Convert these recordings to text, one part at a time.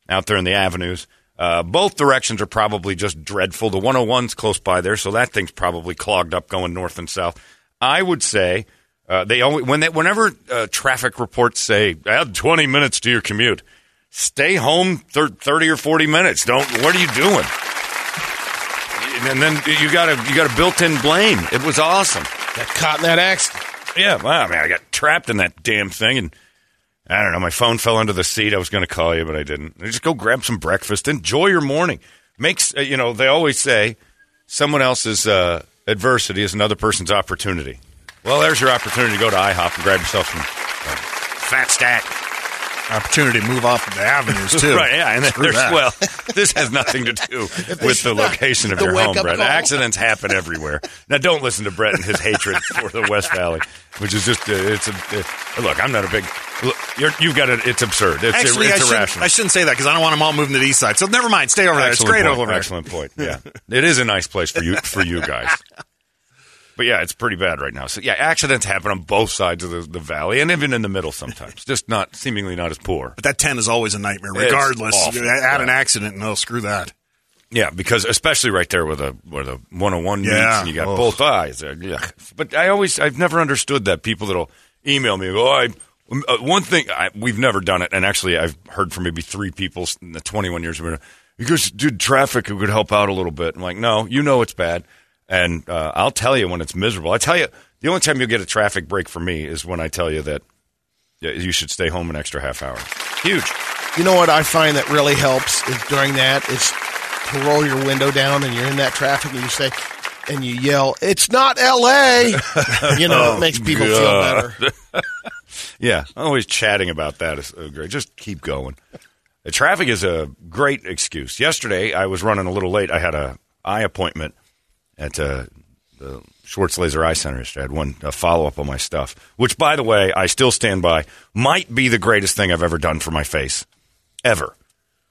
out there in the avenues. Both directions are probably just dreadful. The 101's close by there, so that thing's probably clogged up going north and south. I would say whenever traffic reports say, add 20 minutes to your commute, stay home 30 or 40 minutes. What are you doing? And then you got a built-in blame. It was awesome. Got caught in that accident. Yeah, wow, man, I got trapped in that damn thing, and I don't know. My phone fell under the seat. I was going to call you, but I didn't. Just go grab some breakfast. Enjoy your morning. Makes they always say someone else's adversity is another person's opportunity. Well, there's your opportunity to go to IHOP and grab yourself some fat stack. Opportunity to move off of the avenues, too. Right, yeah. And there's, well, this has nothing to do with the location of your home, Brett. Call. Accidents happen everywhere. Now, don't listen to Brett and his hatred for the West Valley, which is just, look, I'm not a big, look, you've got it, it's absurd. It's, actually, it's irrational. I shouldn't say that because I don't want them all moving to the east side. So never mind, stay over there. Excellent it's great point, over there. Excellent point, yeah. It is a nice place for you guys. But, yeah, it's pretty bad right now. So, yeah, accidents happen on both sides of the valley and even in the middle sometimes. Just not seemingly not as poor. But that 10 is always a nightmare regardless. Add an accident and, oh, screw that. Yeah, because especially right there where the 101 meets and you got both eyes. Yeah. But I've never understood that. People that will email me, we've never done it. And actually I've heard from maybe three people in the 21 years. Because, dude, traffic would help out a little bit. I'm like, no, it's bad. And I'll tell you when it's miserable. I tell you, the only time you'll get a traffic break for me is when I tell you that you should stay home an extra half hour. Huge. You know what I find that really helps is during that is to roll your window down and you're in that traffic and you say, and you yell, it's not L.A. It makes people feel better. Yeah, always chatting about that is great. Just keep going. The traffic is a great excuse. Yesterday, I was running a little late. I had an eye appointment at the Schwartz Laser Eye Center yesterday. I had one follow-up on my stuff, which, by the way, I still stand by, might be the greatest thing I've ever done for my face, ever,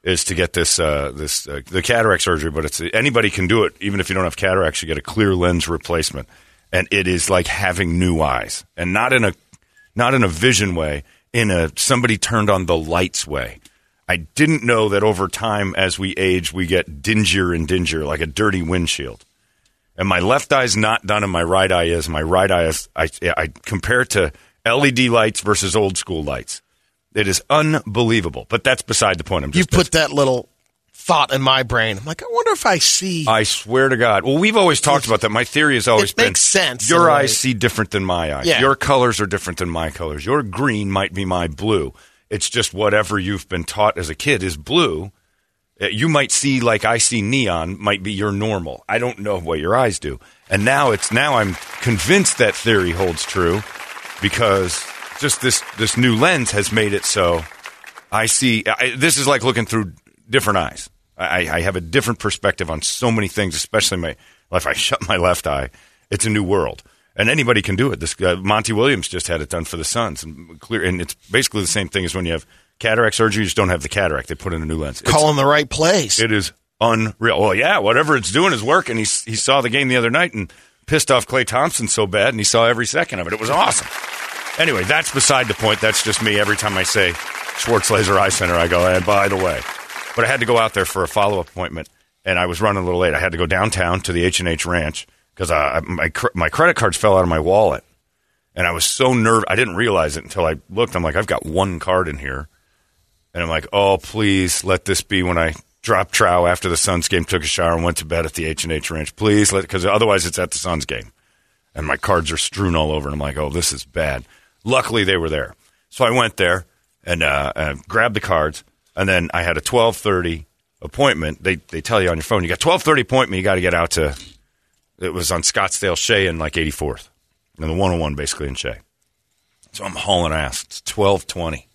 is to get this the cataract surgery. But it's anybody can do it. Even if you don't have cataracts, you get a clear lens replacement. And it is like having new eyes. And not in a vision way, in a somebody turned on the lights way. I didn't know that over time, as we age, we get dingier and dingier, like a dirty windshield. And my left eye's not done, and my right eye is. My right eye is, I compare it to LED lights versus old school lights. It is unbelievable. But that's beside the point. I'm just put that little thought in my brain. I'm like, I wonder if I see. I swear to God. Well, we've always talked about that. My theory has always been. It makes sense. Your eyes see different than my eyes. Yeah. Your colors are different than my colors. Your green might be my blue. It's just whatever you've been taught as a kid is blue. You might see, like I see neon, might be your normal. I don't know what your eyes do. And now I'm convinced that theory holds true because just this new lens has made it so I see. This is like looking through different eyes. I have a different perspective on so many things, especially my life. I shut my left eye. It's a new world. And anybody can do it. This guy, Monty Williams, just had it done for the Suns. And it's basically the same thing as when you have cataract surgery, you just don't have the cataract. They put in a new lens. Call in the right place. It is unreal. Well, yeah, whatever it's doing is working. He saw the game the other night and pissed off Clay Thompson so bad, and he saw every second of it. It was awesome. Anyway, that's beside the point. That's just me. Every time I say Schwartz Laser Eye Center, I go, and by the way. But I had to go out there for a follow-up appointment, and I was running a little late. I had to go downtown to the H&H Ranch because my credit cards fell out of my wallet, and I was so nervous. I didn't realize it until I looked. I'm like, I've got one card in here. And I'm like, oh, please let this be when I dropped trow after the Suns game, took a shower, and went to bed at the H&H Ranch. Please let, because otherwise it's at the Suns game. And my cards are strewn all over. And I'm like, oh, this is bad. Luckily, they were there. So I went there and grabbed the cards. And then I had a 12:30 appointment. They tell you on your phone, you got 12:30 appointment. You got to get out to, it was on Scottsdale Shea and like 84th. And the 101 basically in Shea. So I'm hauling ass. It's 12:20.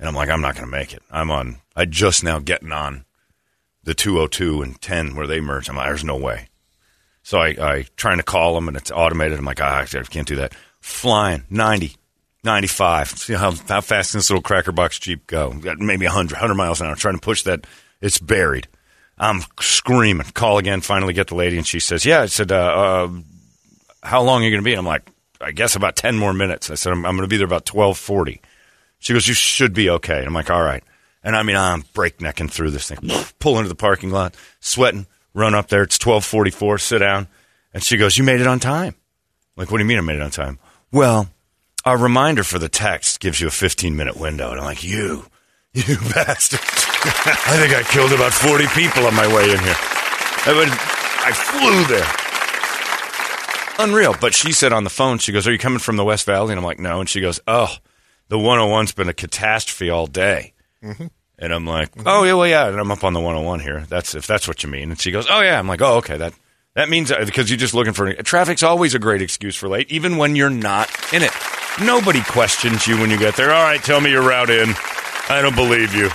And I'm like, I'm not going to make it. I just now getting on the 202 and 10 where they merge. I'm like, there's no way. So I trying to call them, and it's automated. I'm like, I can't do that. Flying 90, 95. See how fast can this little cracker box Jeep go? Got maybe 100 miles an hour. Trying to push that. It's buried. I'm screaming. Call again. Finally get the lady, and she says, yeah. I said, how long are you going to be? And I'm like, I guess about 10 more minutes. I said, I'm going to be there about 12:40. She goes, you should be okay. And I'm like, all right. And I mean, I'm breaknecking through this thing. Pull into the parking lot, sweating, run up there. It's 12:44, sit down. And she goes, you made it on time. I'm like, what do you mean I made it on time? Well, our reminder for the text gives you a 15-minute window. And I'm like, you bastard. I think I killed about 40 people on my way in here. I flew there. Unreal. But she said on the phone, she goes, are you coming from the West Valley? And I'm like, no. And she goes, oh. The 101's been a catastrophe all day. Mm-hmm. And I'm like, oh, yeah, well, yeah. And I'm up on the 101 here. If that's what you mean. And she goes, oh, yeah. I'm like, oh, okay. That means, because you're just looking for, traffic's always a great excuse for late, even when you're not in it. Nobody questions you when you get there. All right, tell me your route in. I don't believe you.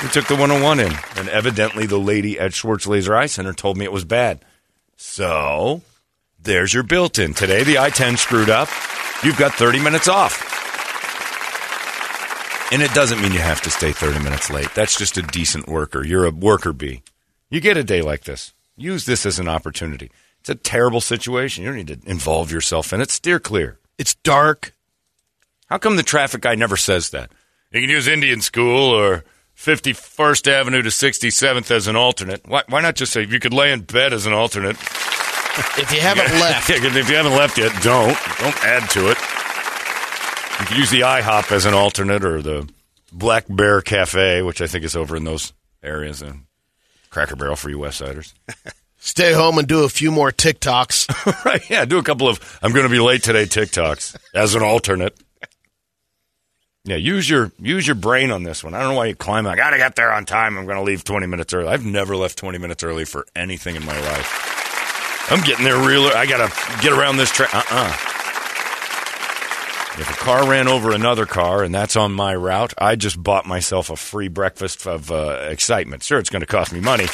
We took the 101 in. And evidently the lady at Schwartz Laser Eye Center told me it was bad. So there's your built-in. Today the I-10 screwed up. You've got 30 minutes off. And it doesn't mean you have to stay 30 minutes late. That's just a decent worker. You're a worker bee. You get a day like this. Use this as an opportunity. It's a terrible situation. You don't need to involve yourself in it. Steer clear. It's dark. How come the traffic guy never says that? You can use Indian School or 51st Avenue to 67th as an alternate. Why not just say you could lay in bed as an alternate? If you haven't left. If you haven't left yet, don't. Don't add to it. You could use the IHOP as an alternate or the Black Bear Cafe, which I think is over in those areas, and Cracker Barrel for you West Siders. Stay home and do a few more TikToks. Right, yeah, do a couple of I'm going to be late today TikToks as an alternate. Yeah, use your brain on this one. I don't know why you climb like, I gotta get there on time. I'm going to leave 20 minutes early. I've never left 20 minutes early for anything in my life. I'm getting there real. I got to get around this track. If a car ran over another car and that's on my route, I just bought myself a free breakfast of excitement. Sure, it's going to cost me money,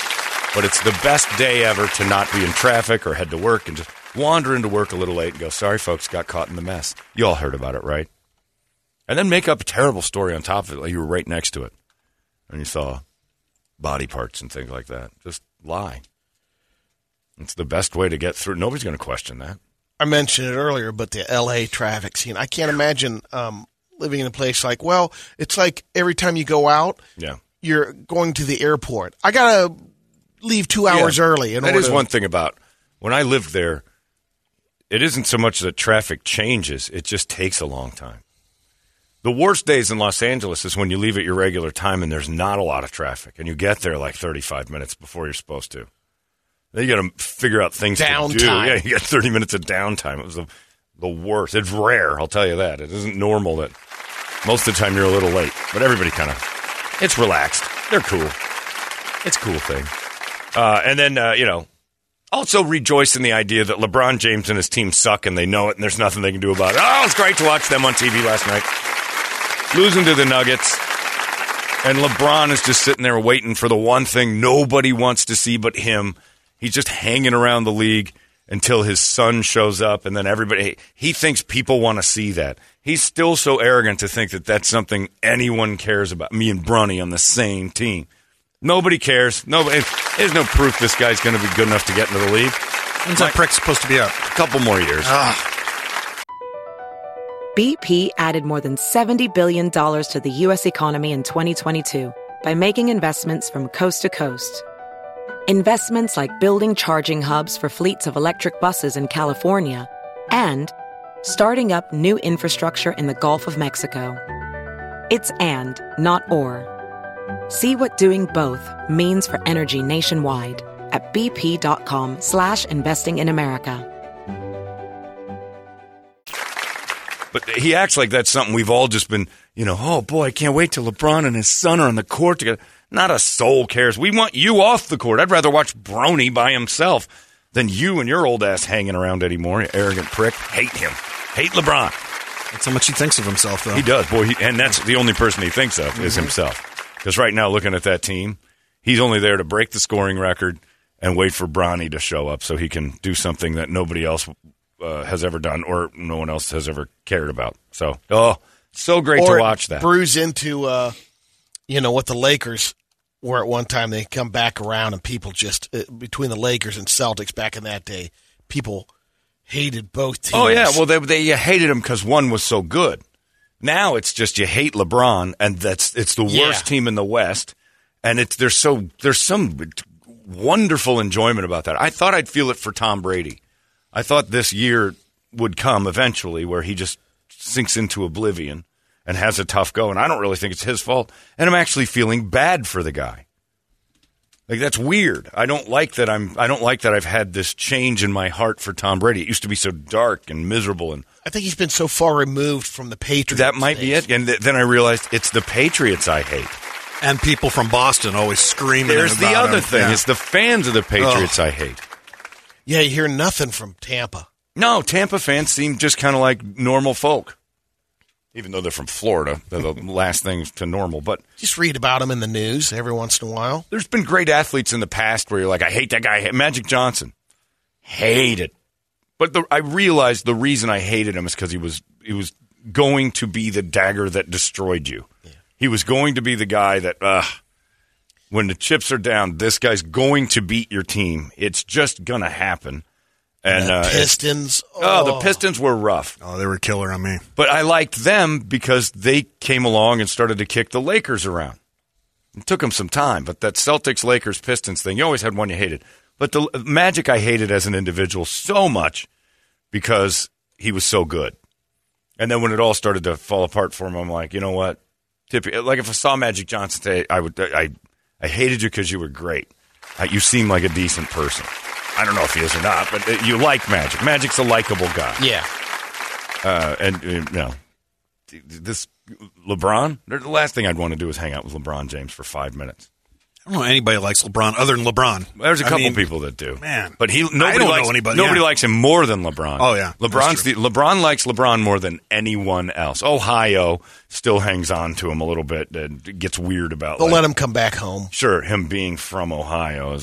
but it's the best day ever to not be in traffic or head to work and just wander into work a little late and go, sorry, folks, got caught in the mess. You all heard about it, right? And then make up a terrible story on top of it like you were right next to it and you saw body parts and things like that. Just lie. It's the best way to get through. Nobody's going to question that. I mentioned it earlier, but the L.A. traffic scene. I can't imagine living in a place like, well, it's like every time you go out, you're going to the airport. I got to leave 2 hours early. That is one thing about when I lived there, it isn't so much that traffic changes. It just takes a long time. The worst days in Los Angeles is when you leave at your regular time and there's not a lot of traffic, and you get there like 35 minutes before you're supposed to. Then you got to figure out things to do. Yeah, you got 30 minutes of downtime. It was the worst. It's rare, I'll tell you that. It isn't normal that Most of the time you're a little late, but everybody kind of, it's relaxed. They're cool. It's a cool thing. And then, you know, also rejoice in the idea that LeBron James and his team suck and they know it and there's nothing they can do about it. Oh, it's great to watch them on TV last night. Losing to the Nuggets. And LeBron is just sitting there waiting for the one thing nobody wants to see but him. He's just hanging around the league until his son shows up, and then everybody – he thinks people want to see that. He's still so arrogant to think that that's something anyone cares about, me and Bronny on the same team. Nobody cares. Nobody. There's no proof this guy's going to be good enough to get into the league. When's that prick supposed to be up? A couple more years. Ugh. BP added more than $70 billion to the U.S. economy in 2022 by making investments from coast to coast. Investments like building charging hubs for fleets of electric buses in California and starting up new infrastructure in the Gulf of Mexico. It's and, not or. See what doing both means for energy nationwide at bp.com/investing in America. But he acts like that's something we've all just been, you know, oh, boy, I can't wait till LeBron and his son are on the court together. Not a soul cares. We want you off the court. I'd rather watch Bronny by himself than you and your old ass hanging around anymore, you arrogant prick. Hate him. Hate LeBron. That's how much he thinks of himself, though. He does, boy. And that's the only person he thinks of is himself. Because right now, looking at that team, he's only there to break the scoring record and wait for Bronny to show up so he can do something that nobody else has ever done or no one else has ever cared about. So, so great to watch that. Brews into, you know, what the Lakers were at one time. They come back around and people just, between the Lakers and Celtics back in that day, people hated both teams. Oh, yeah. Well, you hated them because one was so good. Now it's just you hate LeBron, and it's the worst team in the West. And there's some wonderful enjoyment about that. I thought I'd feel it for Tom Brady. I thought this year would come eventually where he just sinks into oblivion and has a tough go, and I don't really think it's his fault, and I'm actually feeling bad for the guy. Like, that's weird. I don't like that I've had this change in my heart for Tom Brady. It used to be so dark and miserable, and I think he's been so far removed from the Patriots. That might be it. And then I realized it's the Patriots I hate. And people from Boston always screaming about him. There's the other thing. Yeah. It's the fans of the Patriots I hate. Yeah, you hear nothing from Tampa. No, Tampa fans seem just kind of like normal folk. Even though they're from Florida, they're the last things to normal. But just read about them in the news every once in a while. There's been great athletes in the past where you're like, I hate that guy. Magic Johnson. Hated. But I realized the reason I hated him is because he was going to be the dagger that destroyed you. Yeah. He was going to be the guy that, when the chips are down, this guy's going to beat your team. It's just going to happen. And the Pistons. The Pistons were rough. Oh, they were killer on me. But I liked them because they came along and started to kick the Lakers around. It took them some time, but that Celtics, Lakers, Pistons thing, you always had one you hated. But the Magic I hated as an individual so much because he was so good. And then when it all started to fall apart for him, I'm like, you know what? Like if I saw Magic Johnson today, I hated you because you were great. You seem like a decent person. I don't know if he is or not, but you like Magic. Magic's a likable guy. Yeah. And, you know, this LeBron, the last thing I'd want to do is hang out with LeBron James for 5 minutes. I don't know anybody likes LeBron other than LeBron. There's a couple people that do. Man. But nobody likes hhim more than LeBron. Oh, yeah. LeBron likes LeBron more than anyone else. Ohio still hangs on to him a little bit and gets weird about They'll let him come back home. Sure, him being from Ohio.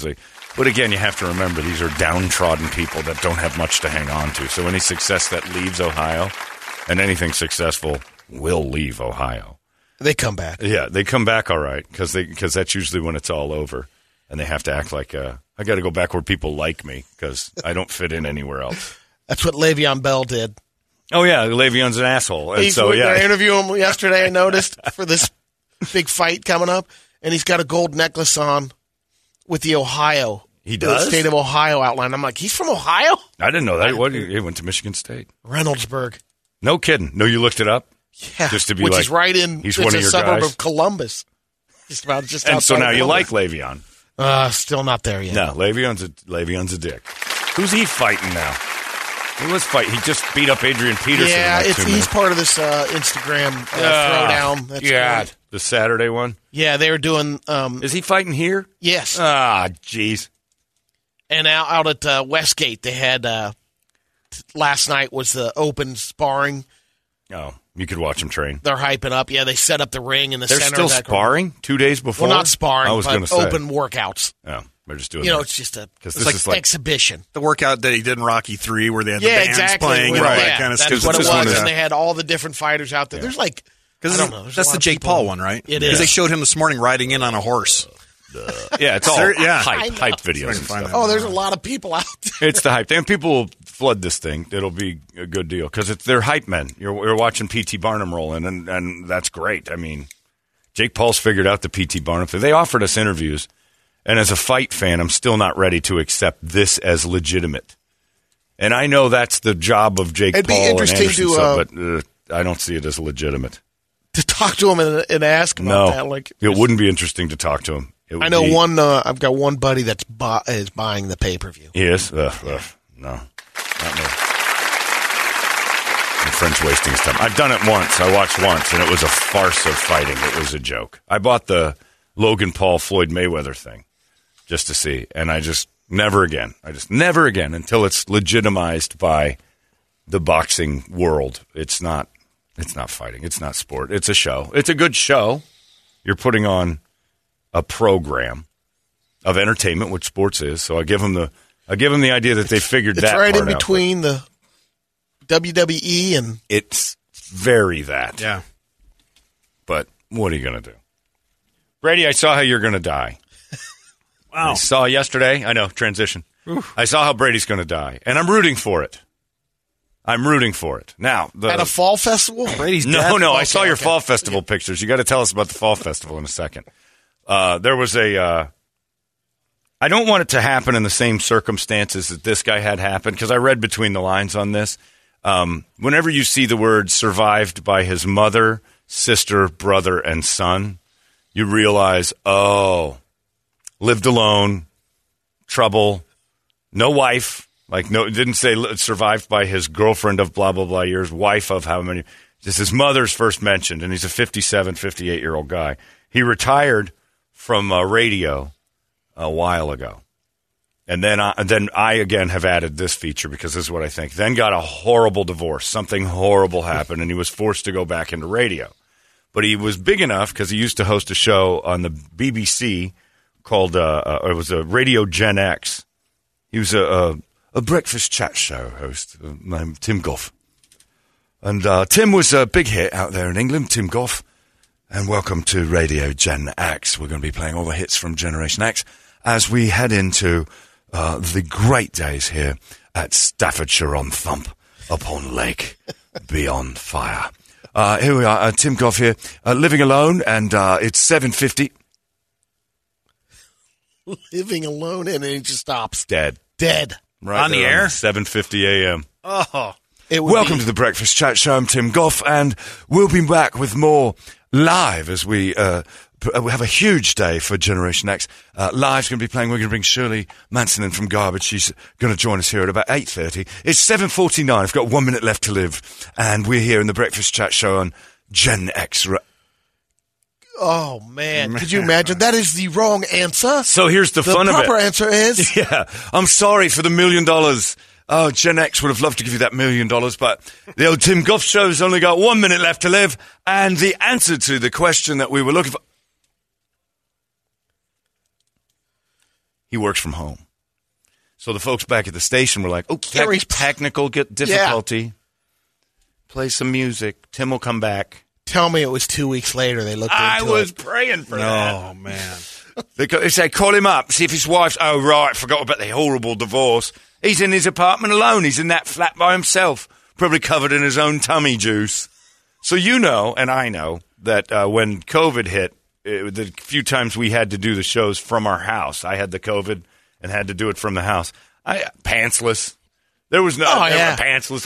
But again, you have to remember these are downtrodden people that don't have much to hang on to. So any success that leaves Ohio and anything successful will leave Ohio. They come back. Yeah, they come back all right because that's usually when it's all over, and they have to act like I got to go back where people like me because I don't fit in anywhere else. That's what Le'Veon Bell did. Oh yeah, Le'Veon's an asshole. And I interviewed him yesterday. I noticed for this big fight coming up, and he's got a gold necklace on with the Ohio. He does? The state of Ohio outline. I'm like, he's from Ohio? I didn't know that. He went to Michigan State, Reynoldsburg. No kidding. No, you looked it up. Yeah, just to be which is right in the suburb of Columbus. Just and so now you like Le'Veon. Still not there yet. No, Le'Veon's a dick. Who's he fighting now? This fight, he just beat up Adrian Peterson. Yeah, he's part of this Instagram throwdown. That's great. The Saturday one? Yeah, they were doing... is he fighting here? Yes. Ah, jeez. And out at Westgate, they had... last night was the open sparring. Oh, you could watch them train. They're hyping up. Yeah, they set up the ring in the center. They're still sparring 2 days before? Well, not sparring, but open workouts. Oh. They're just doing it's just it's like exhibition. The workout that he did in Rocky 3 where they had the bands playing and all that kind of stuff. That's what it was, and they had all the different fighters out there. Yeah. There's like, I don't know. That's the Jake Paul one, right? It is. Because they showed him this morning riding in on a horse. Yeah, it's all hype videos. Oh, there's a lot of people out there. It's the hype. And people will flood this thing. It'll be a good deal because they're hype men. You're watching P.T. Barnum roll in, and that's great. I mean, Jake Paul's figured out the P.T. Barnum thing. They offered us interviews. And as a fight fan, I'm still not ready to accept this as legitimate. And I know that's the job of Jake Paul and Anderson, but I don't see it as legitimate. To talk to him and ask about that? Like, it wouldn't be interesting to talk to him. I know one. I've got one buddy that's is buying the pay-per-view. Yes. No. Not me. My friend's wasting his time. I've done it once. I watched once, and it was a farce of fighting. It was a joke. I bought the Logan Paul, Floyd Mayweather thing. Just to see. And I just never again until it's legitimized by the boxing world. It's not fighting. It's not sport. It's a show. It's a good show. You're putting on a program of entertainment, which sports is. So I give them the idea that they figured that right in between the WWE and it's very that. Yeah. But what are you going to do? Brady, I saw how you're going to die. Wow. I saw yesterday. I know, transition. Oof. I saw how Brady's going to die, and I'm rooting for it. Now, at a fall festival? Brady's death? No. I saw your fall festival pictures. You got to tell us about the fall festival in a second. There was a. I don't want it to happen in the same circumstances that this guy had happen because I read between the lines on this. Whenever you see the word "survived by his mother, sister, brother, and son," you realize, lived alone, trouble, no wife. Like, no, it didn't say survived by his girlfriend of blah, blah, blah years, wife of how many. This is his mother's first mentioned, and he's a 57, 58-year-old guy. He retired from radio a while ago. And then I again, have added this feature because this is what I think. Then got a horrible divorce. Something horrible happened, and he was forced to go back into radio. But he was big enough because he used to host a show on the BBC called it was a Radio Gen X. He was a breakfast chat show host named Tim Gough, and Tim was a big hit out there in England. Tim Gough, and welcome to Radio Gen X. We're going to be playing all the hits from Generation X as we head into the great days here at Staffordshire on Thump upon Lake beyond fire. Here we are, Tim Gough here, living alone, and it's 7:50. Living alone, and it just stops. Dead. Right on the air? 7:50 a.m. Oh. Welcome to the Breakfast Chat Show. I'm Tim Gough, and we'll be back with more live as we have a huge day for Generation X. Live's going to be playing. We're going to bring Shirley Manson in from Garbage. She's going to join us here at about 8:30. It's 7:49. I've got 1 minute left to live, and we're here in the Breakfast Chat Show on Gen X. Oh, man. Could you imagine? That is the wrong answer. So here's the fun of it. The proper answer is... Yeah. I'm sorry for the $1 million. Oh, Gen X would have loved to give you that $1 million, but the old Tim Gough show's only got 1 minute left to live, and the answer to the question that we were looking for... He works from home. So the folks back at the station were like, oh, technical difficulty. Yeah. Play some music. Tim will come back. Tell me it was 2 weeks later they looked into it. I was praying for that. Oh, man. They say, call him up, see if his wife's... Oh, right, forgot about the horrible divorce. He's in his apartment alone. He's in that flat by himself, probably covered in his own tummy juice. So you know, and I know, that when COVID hit, the few times we had to do the shows from our house, I had the COVID and had to do it from the house. Pantsless. There was no pantsless.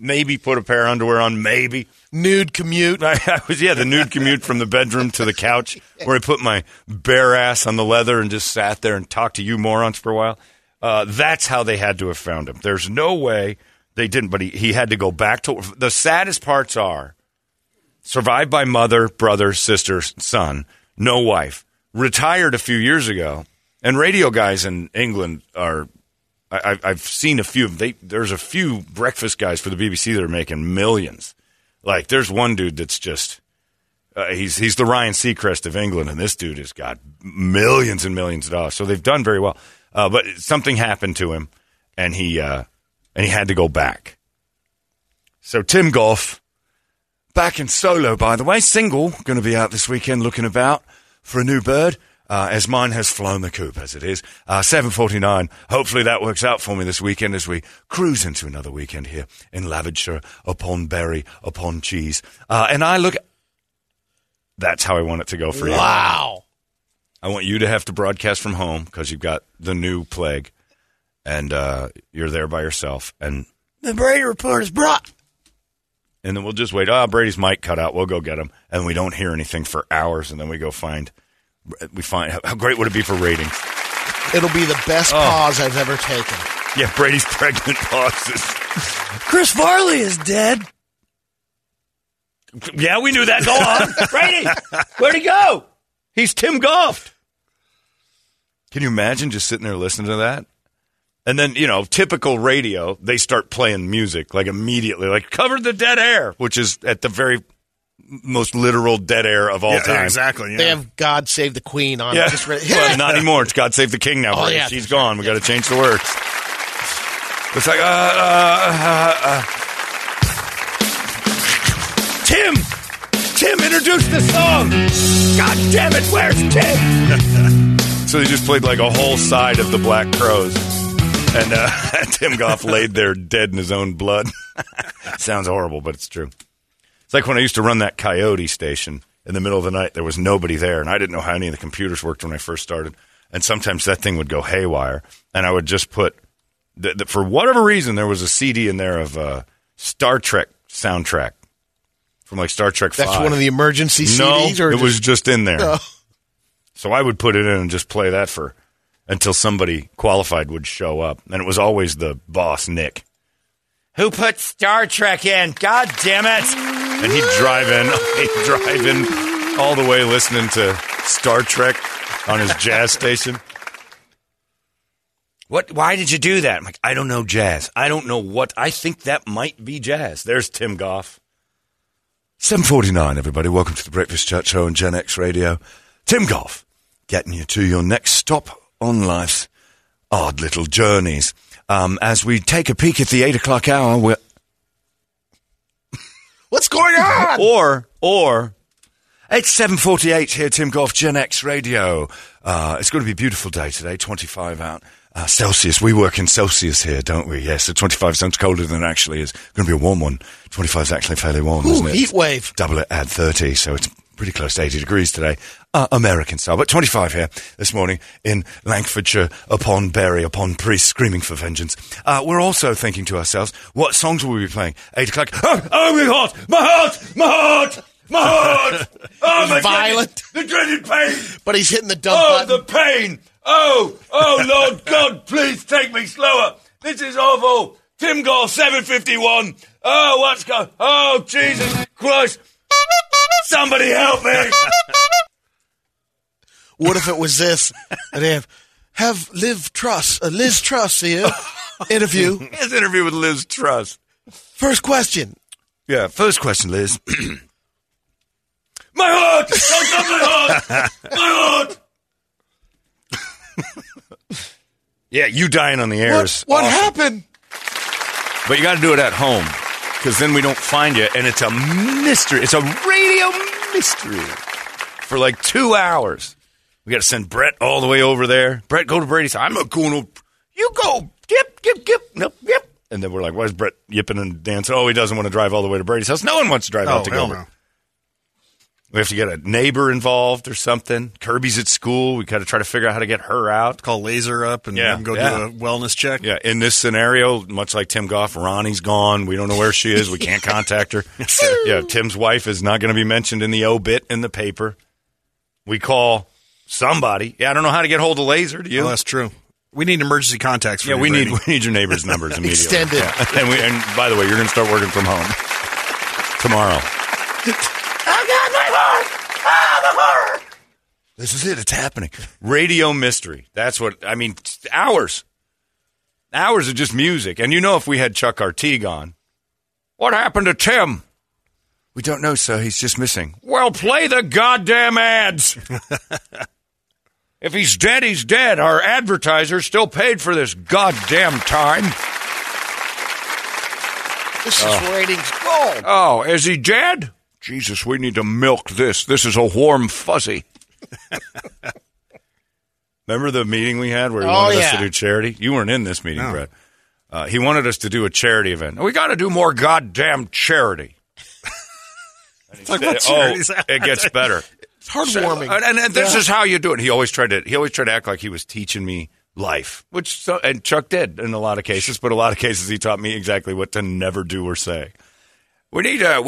Maybe put a pair of underwear on, maybe. Nude commute. I was, the nude commute from the bedroom to the couch where I put my bare ass on the leather and just sat there and talked to you morons for a while. That's how they had to have found him. There's no way They didn't, but he had to go back to... The saddest parts are survived by mother, brother, sister, son, no wife, retired a few years ago, and radio guys in England are... I've seen a few of them. There's a few breakfast guys for the BBC that are making millions. Like, there's one dude that's just... he's the Ryan Seacrest of England, and this dude has got millions and millions of dollars. So they've done very well. But something happened to him, and he had to go back. So Tim Gough, back in solo, by the way. Single, going to be out this weekend looking about for a new bird, as mine has flown the coop, as it is. 7:49. Hopefully that works out for me this weekend as we cruise into another weekend here in Lavishire upon berry, upon cheese. And I look... That's how I want it to go for you. Wow. I want you to have to broadcast from home because you've got the new plague and you're there by yourself. And the Brady report is brought. And then we'll just wait. Oh, Brady's mic cut out. We'll go get him. And we don't hear anything for hours. And then we go find how great would it be for ratings? It'll be the best pause I've ever taken. Yeah, Brady's pregnant pauses. Chris Farley is dead. Yeah, we knew that. Go on. Brady, where'd he go? He's Tim Gough. Can you imagine just sitting there listening to that? And then, you know, typical radio, they start playing music, like immediately, like covered the dead air, which is at the very most literal dead air of all time. Exactly. Yeah. They have God Save the Queen on it. Just well, not anymore. It's God Save the King now. Brady. She's gone. We got to change the words. It's like, Tim introduced the song. God damn it, where's Tim? So they just played like a whole side of the Black Crowes. And Tim Gough laid there dead in his own blood. Sounds horrible, but it's true. It's like when I used to run that coyote station in the middle of the night, there was nobody there. And I didn't know how any of the computers worked when I first started. And sometimes that thing would go haywire. And I would just put, for whatever reason, there was a CD in there of Star Trek soundtrack. From like Star Trek 5. That's one of the emergency CDs? No, it was just in there. No. So I would put it in and just play that until somebody qualified would show up. And it was always the boss, Nick. Who put Star Trek in? God damn it! And he'd drive in all the way listening to Star Trek on his jazz station. What? Why did you do that? I'm like, I don't know jazz. I don't know what. I think that might be jazz. There's Tim Gough. 7:49, everybody. Welcome to the Breakfast Chat Show on Gen X Radio. Tim Gough, getting you to your next stop on life's odd little journeys. As we take a peek at the 8 o'clock hour, we're... What's going on? Or... It's 7:48 here, Tim Gough, Gen X Radio. It's going to be a beautiful day today, 25 out. Celsius. We work in Celsius here, don't we? Yes, so 25 sounds colder than it actually is. Going to be a warm one. 25 is actually fairly warm, isn't it? Heat wave. Double it, add 30, so it's pretty close to 80 degrees today. American style. But 25 here this morning in Lancashire upon Berry, upon Priest, screaming for vengeance. We're also thinking to ourselves, what songs will we be playing? 8 o'clock. Oh, my heart! My heart! My heart! My heart! Oh, my violent. The dreaded pain! But he's hitting the dump button. Oh, the pain! Oh, Lord God, please take me slower. This is awful. Tim Gough, 7:51. Oh, what's going on? Oh, Jesus Christ. Somebody help me. What if it was this? I'd have Liz Truss here. Interview. His interview with Liz Truss. First question. Yeah, first question, Liz. My heart! Don't stop my heart! My heart! Yeah, you dying on the air. What happened? But you got to do it at home, because then we don't find you, and it's a mystery. It's a radio mystery for like 2 hours. We got to send Brett all the way over there. Brett, go to Brady's. I'm not going to. You go. Yip, yip, yip. Nope, yip. And then we're like, why is Brett yipping and dancing? Oh, he doesn't want to drive all the way to Brady's house. No one wants to drive out to go. No. We have to get a neighbor involved or something. Kirby's at school. We got to try to figure out how to get her out. Call Laser up and go do a wellness check. Yeah, in this scenario, much like Tim Gough, Ronnie's gone. We don't know where she is. We can't contact her. Yeah, Tim's wife is not going to be mentioned in the obit in the paper. We call somebody. Yeah, I don't know how to get hold of Laser. Do you? Oh, that's true. We need emergency contacts. Yeah, we need your neighbors' numbers immediately. Extended. Yeah. And by the way, you're going to start working from home tomorrow. Oh God, my heart! Ah, the horror! This is it. It's happening. Radio mystery. That's what I mean. Hours, hours of just music. And you know, if we had Chuck Arteague on, what happened to Tim? We don't know, sir. He's just missing. Well, play the goddamn ads. If he's dead, he's dead. Our advertisers still paid for this goddamn time. This is ratings gold. Oh, is he dead? Jesus, we need to milk this. This is a warm fuzzy. Remember the meeting we had where he wanted us to do charity? You weren't in this meeting, Brett. He wanted us to do a charity event. We got to do more goddamn charity. It's like, what charity is that? It gets better. It's heartwarming. And this is how you do it. He always tried to act like he was teaching me life, and Chuck did in a lot of cases, but a lot of cases he taught me exactly what to never do or say. We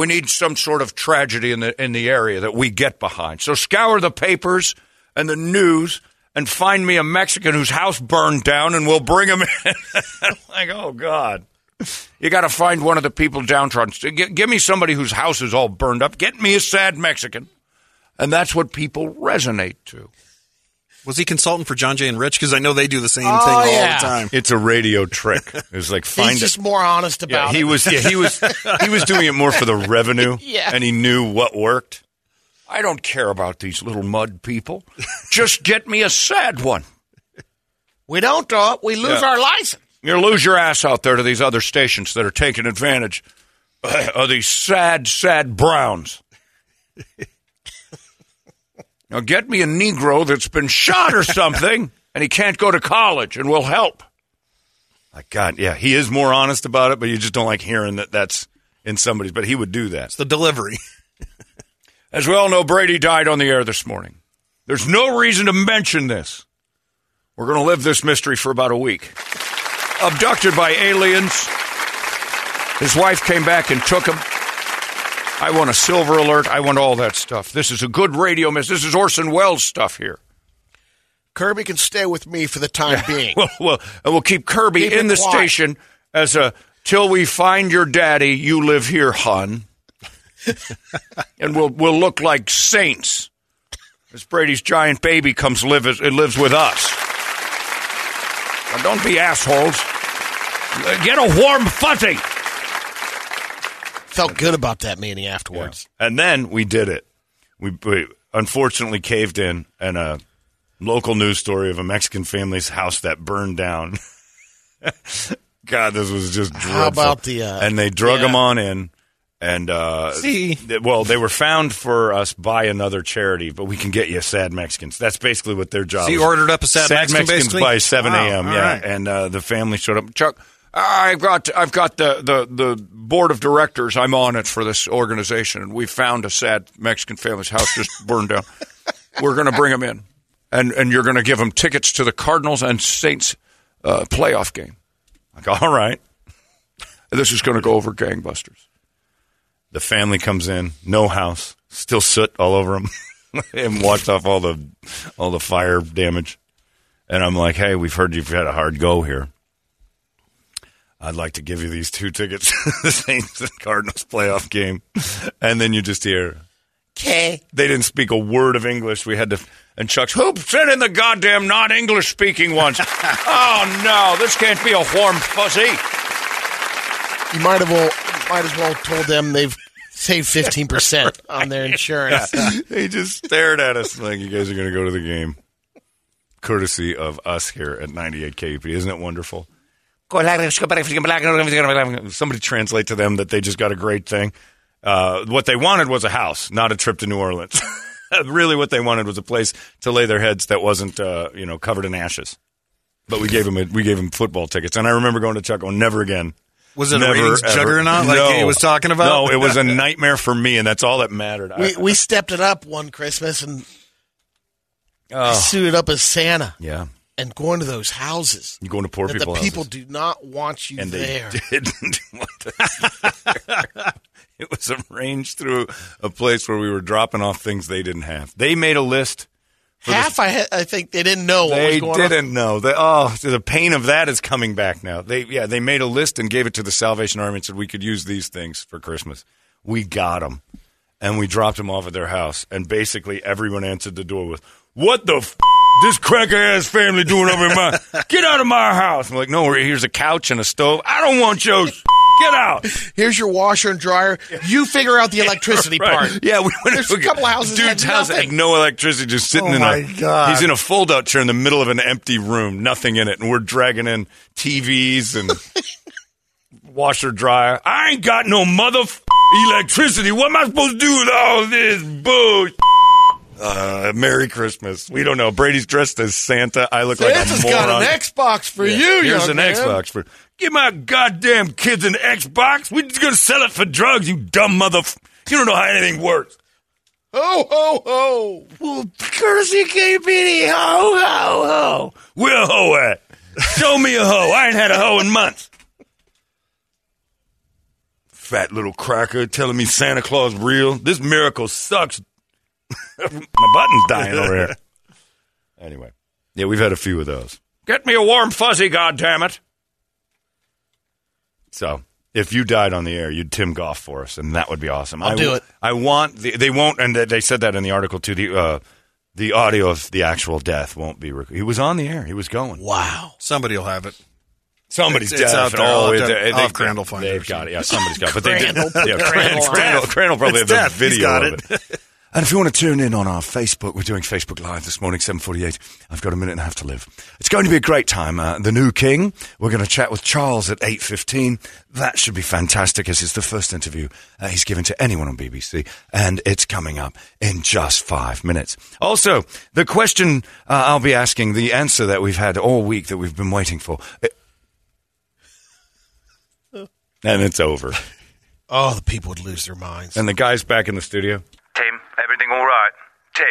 need some sort of tragedy in the area that we get behind. So scour the papers and the news and find me a Mexican whose house burned down and we'll bring him in. I'm like, oh God. You got to find one of the people downtrodden. Give me somebody whose house is all burned up. Get me a sad Mexican. And that's what people resonate to. Was he consulting for John Jay and Rich? Because I know they do the same thing all the time. It's a radio trick. It's like he's just more honest about it. He was doing it more for the revenue, and he knew what worked. I don't care about these little mud people. Just get me a sad one. We don't, dog. We lose our license. You lose your ass out there to these other stations that are taking advantage of these sad, sad Browns. Now, get me a Negro that's been shot or something, and he can't go to college, and we'll help. My God, yeah, he is more honest about it, but you just don't like hearing that that's in somebody's, but he would do that. It's the delivery. As we all know, Brady died on the air this morning. There's no reason to mention this. We're going to live this mystery for about a week. Abducted by aliens. His wife came back and took him. I want a silver alert. I want all that stuff. This is a good radio miss. This is Orson Welles stuff here. Kirby can stay with me for the time being. We'll keep Kirby in the station as a till we find your daddy. You live here, hon, and we'll look like saints as Brady's giant baby comes live. It lives with us. Now don't be assholes. Get a warm fuzzy. Felt good about that meeting afterwards. Yeah. And then we did it. We unfortunately caved in and a local news story of a Mexican family's house that burned down. God, this was just dreadful. How about the... and they drug them on in. And see? They were found for us by another charity, but we can get you sad Mexicans. That's basically what their job is. So you ordered up a sad Mexican by 7 a.m. Yeah, right. And the family showed up. Chuck... I've got the board of directors. I'm on it for this organization, and we found a sad Mexican family's house just burned down. We're going to bring them in, and you're going to give them tickets to the Cardinals and Saints playoff game. I go, all right. This is going to go over gangbusters. The family comes in, no house, still soot all over them, and wiped off all the fire damage. And I'm like, hey, we've heard you've had a hard go here. I'd like to give you these 2 tickets to the Saints and Cardinals playoff game. And then you just hear, okay. They didn't speak a word of English. We had to, and Chuck's, who sent in the goddamn non English speaking ones? Oh, no, this can't be a warm fuzzy. You might as well told them they've saved 15% on their insurance. They just stared at us like, you guys are going to go to the game. Courtesy of us here at 98 KUPD. Isn't it wonderful? Somebody translate to them that they just got a great thing. What they wanted was a house, not a trip to New Orleans. Really, what they wanted was a place to lay their heads that wasn't, covered in ashes. But we gave them football tickets, and I remember going to Chuck. Oh, never again. Was it a ratings juggernaut like he was talking about? No, it was a nightmare for me, and that's all that mattered. We stepped it up one Christmas and suited up as Santa. Yeah. And going to those houses. You're going to poor people's houses. The people do not want you there. And they didn't want us there. It was arranged through a place where we were dropping off things they didn't have. They made a list Half, I think they didn't know what was going on. They didn't know. The pain of that is coming back now. They made a list and gave it to the Salvation Army and said, we could use these things for Christmas. We got them. And we dropped them off at their house. And basically everyone answered the door with, what the f***? This cracker-ass family doing over in my... Get out of my house. I'm like, no, here's a couch and a stove. I don't want your... Get out. Here's your washer and dryer. You figure out the electricity part. Yeah, we went there's a couple houses that had nothing. Dude's house had no electricity, just sitting in a... God. He's in a fold-out chair in the middle of an empty room, nothing in it, and we're dragging in TVs and washer, dryer. I ain't got no electricity. What am I supposed to do with all this bullshit? Merry Christmas. We don't know. Brady's dressed as Santa. I look like a moron. Santa's got an Xbox for you, here's young man. Here's an Xbox for... Give my goddamn kids an Xbox. We're just going to sell it for drugs, you dumb mother... You don't know how anything works. Ho, ho, ho. Well, courtesy KPD. Ho, ho, ho. Where a hoe at? Show me a hoe. I ain't had a hoe in months. Fat little cracker telling me Santa Claus real. This miracle sucks. My button's dying over here. Anyway. Yeah, we've had a few of those. Get me a warm fuzzy, goddammit. So, if you died on the air, you'd Tim Gough for us, and that would be awesome. I'll do it. I want... They won't... And they said that in the article, too. The audio of the actual death won't be... He was on the air. He was going. Wow. Somebody will have it. Somebody's dead. It's out there. I'll have Crandall find it. They've got it. Yeah, somebody's got it. But they did. Crandall probably has a video of it. And if you want to tune in on our Facebook, we're doing Facebook Live this morning, 7:48. I've got a minute and a half to live. It's going to be a great time. The new king. We're going to chat with Charles at 8:15. That should be fantastic, as it's the first interview he's given to anyone on BBC. And it's coming up in just 5 minutes. Also, the question I'll be asking, the answer that we've had all week that we've been waiting for. And it's over. Oh, the people would lose their minds. And the guy's back in the studio. Tim, everything all right? Tim?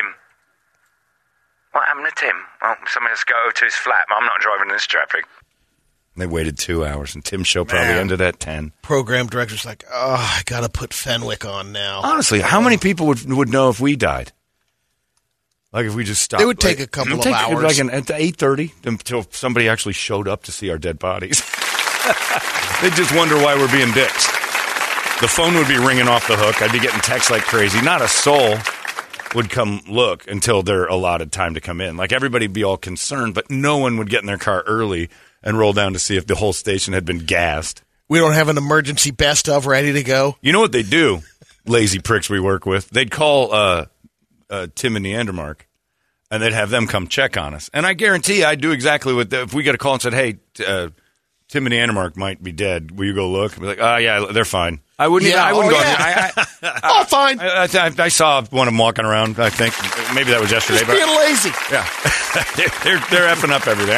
What happened to Tim? Well, somebody has to go to his flat. I'm not driving in this traffic. They waited 2 hours, and Tim's show probably ended at 10. Program director's like, oh, I got to put Fenwick on now. Honestly, how many people would know if we died? Like if we just stopped. It would take a couple of hours. Like at 8:30 until somebody actually showed up to see our dead bodies. They just wonder why we're being dicks. The phone would be ringing off the hook. I'd be getting texts like crazy. Not a soul would come look until their allotted time to come in. Like, everybody would be all concerned, but no one would get in their car early and roll down to see if the whole station had been gassed. We don't have an emergency best of ready to go. You know what they do, lazy pricks we work with? They'd call Tim and Neandermark, and they'd have them come check on us. And I guarantee I'd do exactly what if we got a call and said, hey, Tim and Neandermark might be dead. Will you go look? I'd be like, oh, yeah, they're fine. I wouldn't. Yeah, I wouldn't go. Yeah. Oh, fine. I saw one of them walking around. I think maybe that was yesterday. Just being lazy. Yeah, they're effing up everything.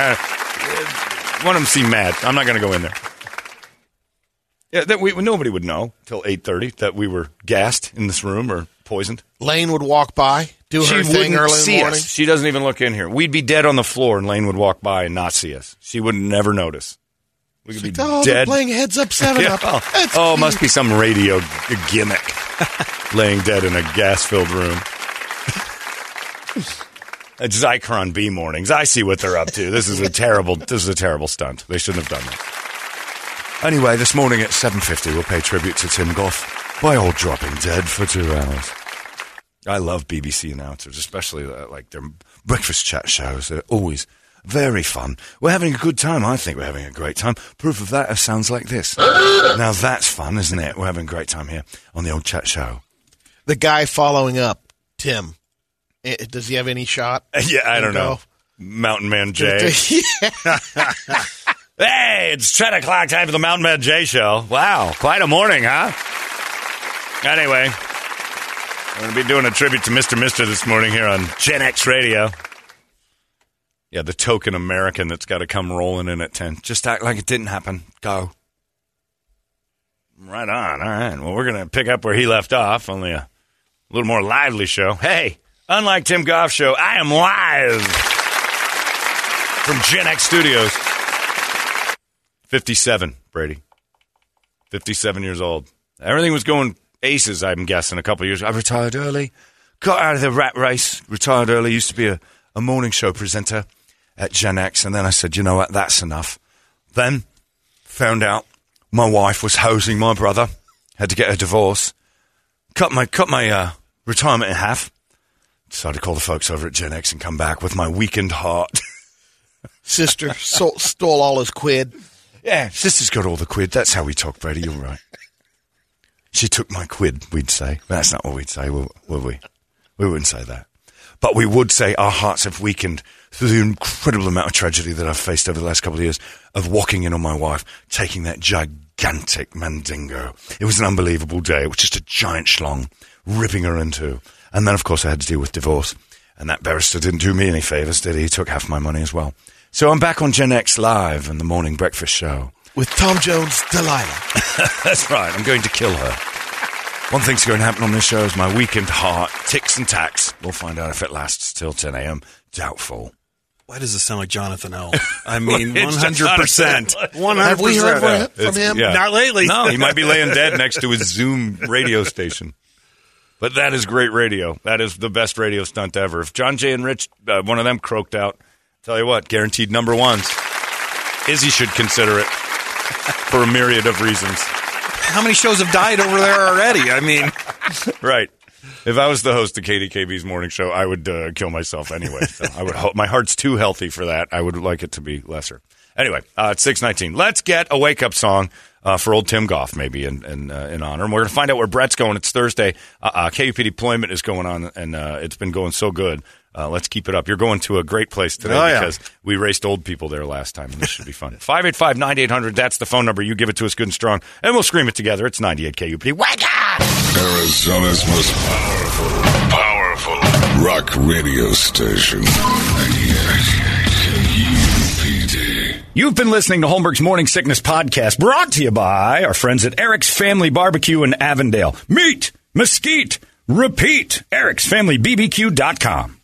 One of them seemed mad. I'm not going to go in there. Yeah, that nobody would know till 8:30 that we were gassed in this room or poisoned. Lane would walk by, do her thing early in the morning. Us. She doesn't even look in here. We'd be dead on the floor, and Lane would walk by and not see us. She would never notice. We could be dead. Playing Heads Up 7-Up. Yeah. Oh, must be some radio gimmick. Laying dead in a gas-filled room. It's Zycron B mornings. I see what they're up to. This is a terrible stunt. They shouldn't have done that. Anyway, this morning at 7:50, we'll pay tribute to Tim Gough by all dropping dead for 2 hours. I love BBC announcers, especially like their breakfast chat shows. They're always... very fun. We're having a good time. I think we're having a great time. Proof of that sounds like this. Now that's fun, isn't it? We're having a great time here on the old chat show. The guy following up, Tim, does he have any shot? Yeah, I don't know. Mountain Man Jay. Hey, it's 10 o'clock time for the Mountain Man Jay show. Wow, quite a morning, huh? Anyway, I'm going to be doing a tribute to Mr. Mister this morning here on Gen X Radio. Yeah, the token American that's got to come rolling in at 10. Just act like it didn't happen. Go. Right on. All right. Well, we're going to pick up where he left off, only a little more lively show. Hey, unlike Tim Gough's show, I am live from Gen X Studios. 57, Brady. 57 years old. Everything was going aces, I'm guessing, a couple years ago. I retired early. Got out of the rat race. Retired early. Used to be a a morning show presenter at Gen X. And then I said, you know what, that's enough. Then found out my wife was hosing my brother. Had to get a divorce. Cut my retirement in half. Decided to call the folks over at Gen X and come back with my weakened heart. Sister stole all his quid. Yeah, sister's got all the quid. That's how we talk, Brady. You're right. She took my quid, we'd say. That's not what we'd say, would we? We wouldn't say that. But we would say our hearts have weakened through the incredible amount of tragedy that I've faced over the last couple of years of walking in on my wife, taking that gigantic mandingo. It was an unbelievable day. It was just a giant schlong, ripping her in two. And then, of course, I had to deal with divorce. And that barrister didn't do me any favors, did he? He took half my money as well. So I'm back on Gen X Live and the morning breakfast show. With Tom Jones, Delilah. That's right. I'm going to kill her. One thing's going to happen on this show is my weakened heart ticks and tacks. We'll find out if it lasts till 10 a.m. Doubtful. Why does this sound like Jonathan L? I mean, 100%. 100%. Have we heard from him? Yeah. Not lately. No, he might be laying dead next to his Zoom radio station. But that is great radio. That is the best radio stunt ever. If John Jay and Rich, one of them croaked out, tell you what, guaranteed number ones. Izzy should consider it. For a myriad of reasons. How many shows have died over there already? I mean. Right. If I was the host of KDKB's morning show, I would kill myself anyway. So I would hope my heart's too healthy for that. I would like it to be lesser. Anyway, it's 6:19. Let's get a wake-up song for old Tim Gough, maybe, in honor. And we're going to find out where Brett's going. It's Thursday. KUPD deployment is going on, and it's been going so good. Let's keep it up. You're going to a great place today because we raced old people there last time, and this should be fun. 585-9800, that's the phone number. You give it to us good and strong, and we'll scream it together. It's 98 KUPD. Wake up! Arizona's most powerful rock radio station. 98 KUPD. You've been listening to Holmberg's Morning Sickness Podcast, brought to you by our friends at Eric's Family Barbecue in Avondale. Meet, mesquite, repeat, ericsfamilybbq.com.